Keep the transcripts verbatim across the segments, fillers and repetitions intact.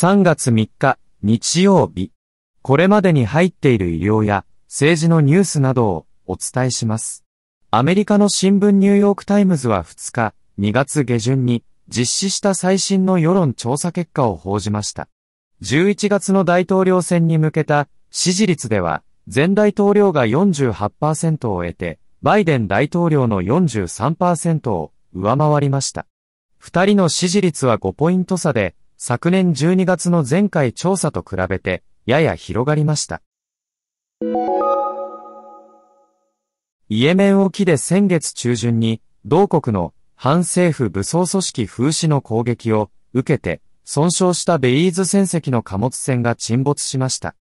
さんがつみっか、日曜日。これまでに入っている医療や政治のニュースなどをお伝えします。アメリカの新聞ニューヨークタイムズはふつか、にがつげじゅんに実施した最新の世論調査結果を報じました。じゅういちがつの大統領選に向けた支持率では、前大統領が よんじゅうはちパーセント を得て、バイデン大統領の よんじゅうさんパーセント を上回りました。二人の支持率はごポイント差で、昨年じゅうにがつの前回調査と比べて、やや広がりました。イエメン沖で先月中旬に、同国の反政府武装組織フーシの攻撃を受けて、損傷したベイーズ船籍の貨物船が沈没しました。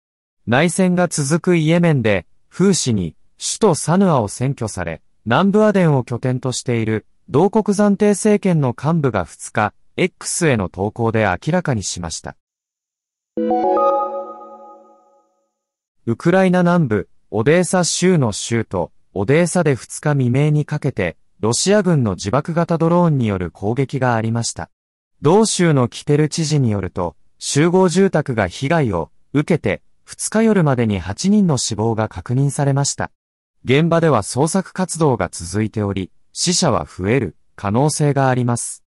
内戦が続くイエメンで、フーシに首都サヌアを占拠され、南部アデンを拠点としている同国暫定政権の幹部がふつか、X への投稿で明らかにしました。ウクライナ南部、オデーサ州の州都、オデーサでふつか未明にかけて、ロシア軍の自爆型ドローンによる攻撃がありました。同州のキテル知事によると、集合住宅が被害を受けて、ふつか夜までにはちにんの死亡が確認されました。現場では捜索活動が続いており、死者は増える可能性があります。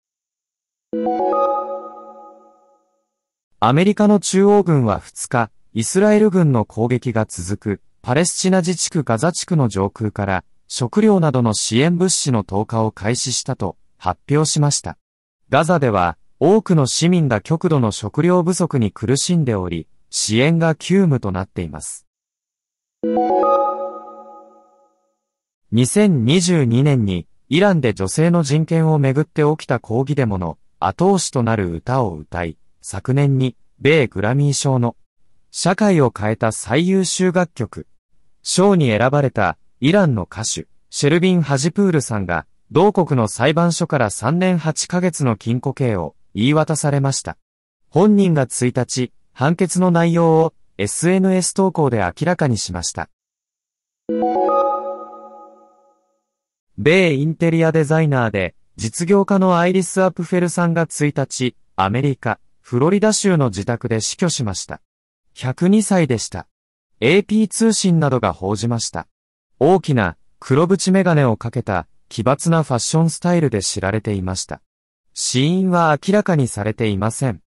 アメリカの中央軍はふつか、イスラエル軍の攻撃が続くパレスチナ自治区ガザ地区の上空から食料などの支援物資の投下を開始したと発表しました。ガザでは多くの市民が極度の食料不足に苦しんでおり、支援が急務となっています。にせんにじゅうにねんにイランで女性の人権をめぐって起きた抗議デモの後押しとなる歌を歌い、昨年に米グラミー賞の社会を変えた最優秀楽曲賞に選ばれたイランの歌手シェルビン・ハジプールさんが同国の裁判所からさんねんはちかげつの禁錮刑を言い渡されました。本人がついたち、判決の内容を エスエヌエス 投稿で明らかにしました。米インテリアデザイナーで実業家のアイリス・アプフェルさんがついたち、アメリカ、フロリダ州の自宅で死去しました。ひゃくにさいでした。エーピー 通信などが報じました。大きな黒縁メガネをかけた奇抜なファッションスタイルで知られていました。死因は明らかにされていません。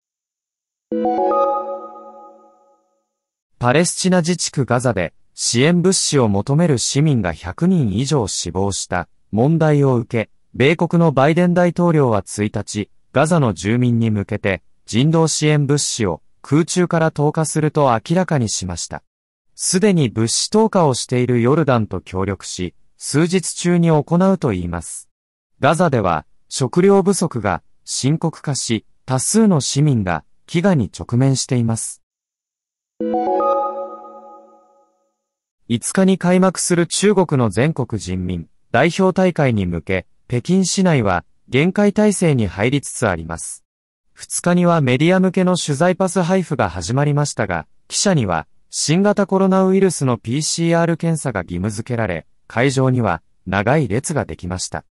パレスチナ自治区ガザで支援物資を求める市民がひゃくにんいじょう死亡した問題を受け、米国のバイデン大統領はついたち、ガザの住民に向けて人道支援物資を空中から投下すると明らかにしました。すでに物資投下をしているヨルダンと協力し、数日中に行うと言います。ガザでは食料不足が深刻化し、多数の市民が飢餓に直面しています。いつかに開幕する中国の全国人民代表大会に向け、北京市内は厳戒態勢に入りつつあります。ふつかにはメディア向けの取材パス配布が始まりましたが、記者には新型コロナウイルスの ピーシーアール 検査が義務付けられ、会場には長い列ができました。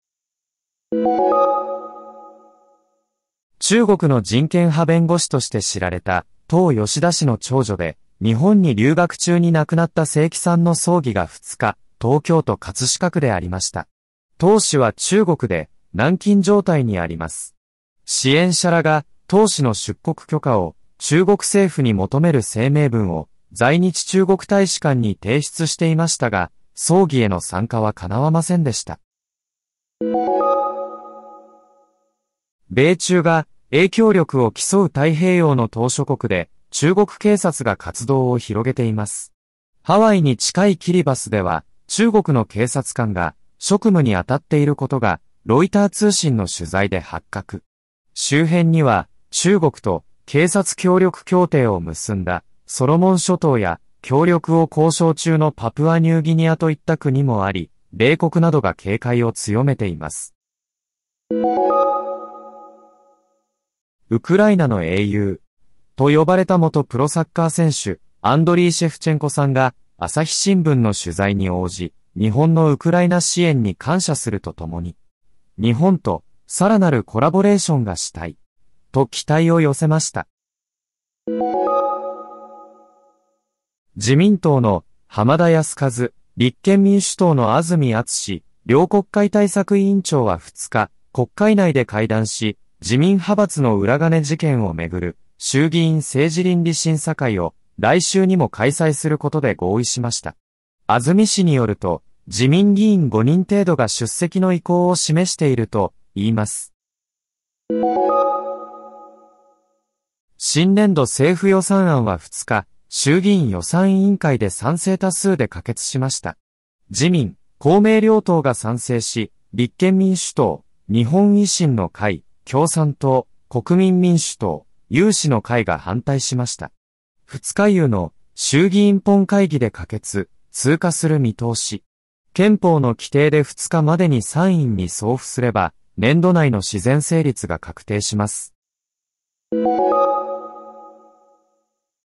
中国の人権派弁護士として知られた、唐吉田氏の長女で、日本に留学中に亡くなった正規さんの葬儀がふつか、東京都葛飾区でありました。唐氏は中国で軟禁状態にあります。支援者らが唐氏の出国許可を中国政府に求める声明文を在日中国大使館に提出していましたが、葬儀への参加は叶わませんでした。米中が影響力を競う太平洋の島嶼国で、中国警察が活動を広げています。ハワイに近いキリバスでは、中国の警察官が職務に当たっていることが、ロイター通信の取材で発覚。周辺には、中国と警察協力協定を結んだ、ソロモン諸島や、協力を交渉中のパプアニューギニアといった国もあり、米国などが警戒を強めています。ウクライナの英雄と呼ばれた元プロサッカー選手、アンドリー・シェフチェンコさんが、朝日新聞の取材に応じ、日本のウクライナ支援に感謝するとともに、日本とさらなるコラボレーションがしたい、と期待を寄せました。自民党の浜田靖一、立憲民主党の安住淳、両国会対策委員長はふつか、国会内で会談し、自民派閥の裏金事件をめぐる衆議院政治倫理審査会を来週にも開催することで合意しました。安住氏によると、自民議員ごにん程度が出席の意向を示していると言います。新年度政府予算案はふつか、衆議院予算委員会で賛成多数で可決しました。自民、公明両党が賛成し、立憲民主党、日本維新の会、共産党、国民民主党、有志の会が反対しました。ふつか夕の衆議院本会議で可決、通過する見通し。憲法の規定でふつかまでに参院に送付すれば、年度内の自然成立が確定します。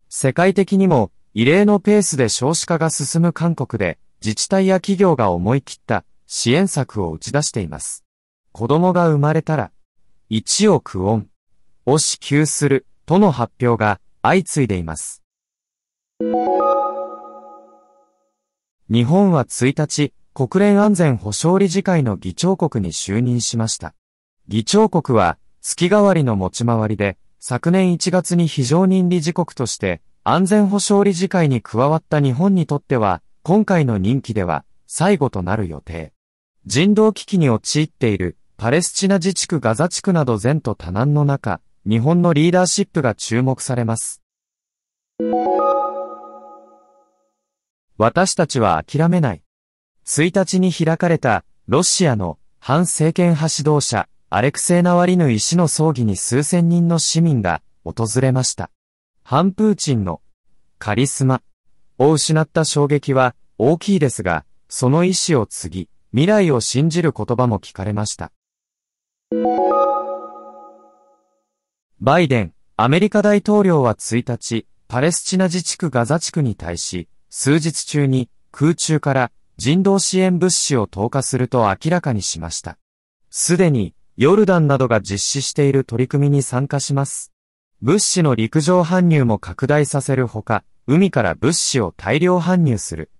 世界的にも異例のペースで少子化が進む韓国で、自治体や企業が思い切った支援策を打ち出しています。子供が生まれたら、いちおくウォンを支給するとの発表が相次いでいます。日本はついたち、国連安全保障理事会の議長国に就任しました。議長国は月替わりの持ち回りで、昨年いちがつに非常任理事国として安全保障理事会に加わった日本にとっては、今回の任期では最後となる予定。人道危機に陥っているパレスチナ自治区ガザ地区など前途多難の中、日本のリーダーシップが注目されます。私たちは諦めない。ついたちに開かれたロシアの反政権派指導者アレクセイ・ナワリヌイ氏の葬儀に数千人の市民が訪れました。反プーチンのカリスマを失った衝撃は大きいですが、その遺志を継ぎ、未来を信じる言葉も聞かれました。バイデン、アメリカ大統領はついたち、パレスチナ自治区ガザ地区に対し、数日中に空中から人道支援物資を投下すると明らかにしました。すでにヨルダンなどが実施している取り組みに参加します。物資の陸上搬入も拡大させるほか、海から物資を大量搬入する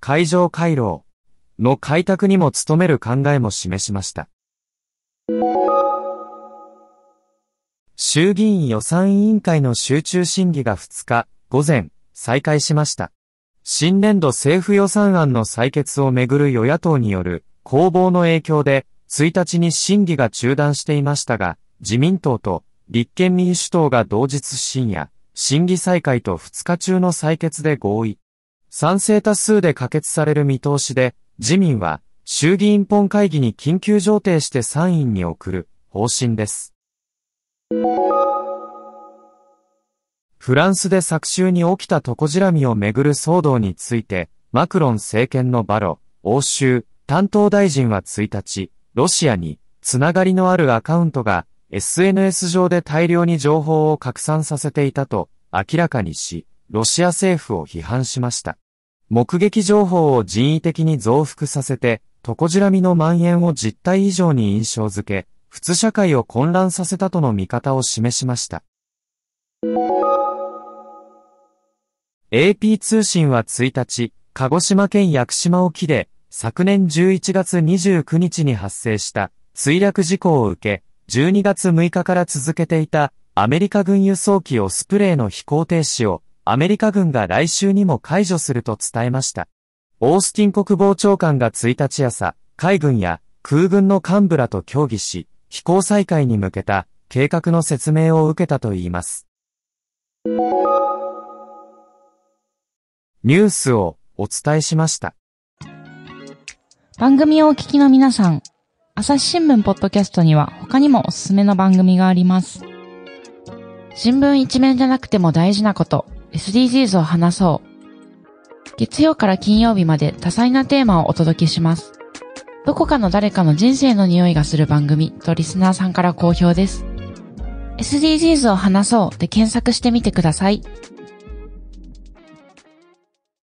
海上回廊の開拓にも努める考えも示しました。衆議院予算委員会の集中審議がふつか午前再開しました。新年度政府予算案の採決をめぐる与野党による攻防の影響でついたちに審議が中断していましたが、自民党と立憲民主党が同日深夜、審議再開とふつか中の採決で合意。賛成多数で可決される見通しで、自民は衆議院本会議に緊急上程して参院に送る方針です。フランスで昨週に起きたトコジラミをめぐる騒動について、マクロン政権のバロ、欧州、担当大臣はついたち、ロシアに、つながりのあるアカウントが、エスエヌエス 上で大量に情報を拡散させていたと、明らかにし、ロシア政府を批判しました。目撃情報を人為的に増幅させて、トコジラミの蔓延を実態以上に印象づけ、普通社会を混乱させたとの見方を示しました。エーピー 通信はついたち、鹿児島県屋久島沖で、昨年じゅういちがつにじゅうくにちに発生した墜落事故を受け、じゅうにがつむいかから続けていたアメリカ軍輸送機オスプレイの飛行停止をアメリカ軍が来週にも解除すると伝えました。オースティン国防長官がついたち朝、海軍や空軍の幹部らと協議し、飛行再開に向けた計画の説明を受けたといいます。ニュースをお伝えしました。番組をお聞きの皆さん、朝日新聞ポッドキャストには他にもおすすめの番組があります。新聞一面じゃなくても大事なこと、エスディージーズ を話そう。月曜から金曜日まで多彩なテーマをお届けします。どこかの誰かの人生の匂いがする番組とリスナーさんから好評です。エスディージーズ を話そうで検索してみてください。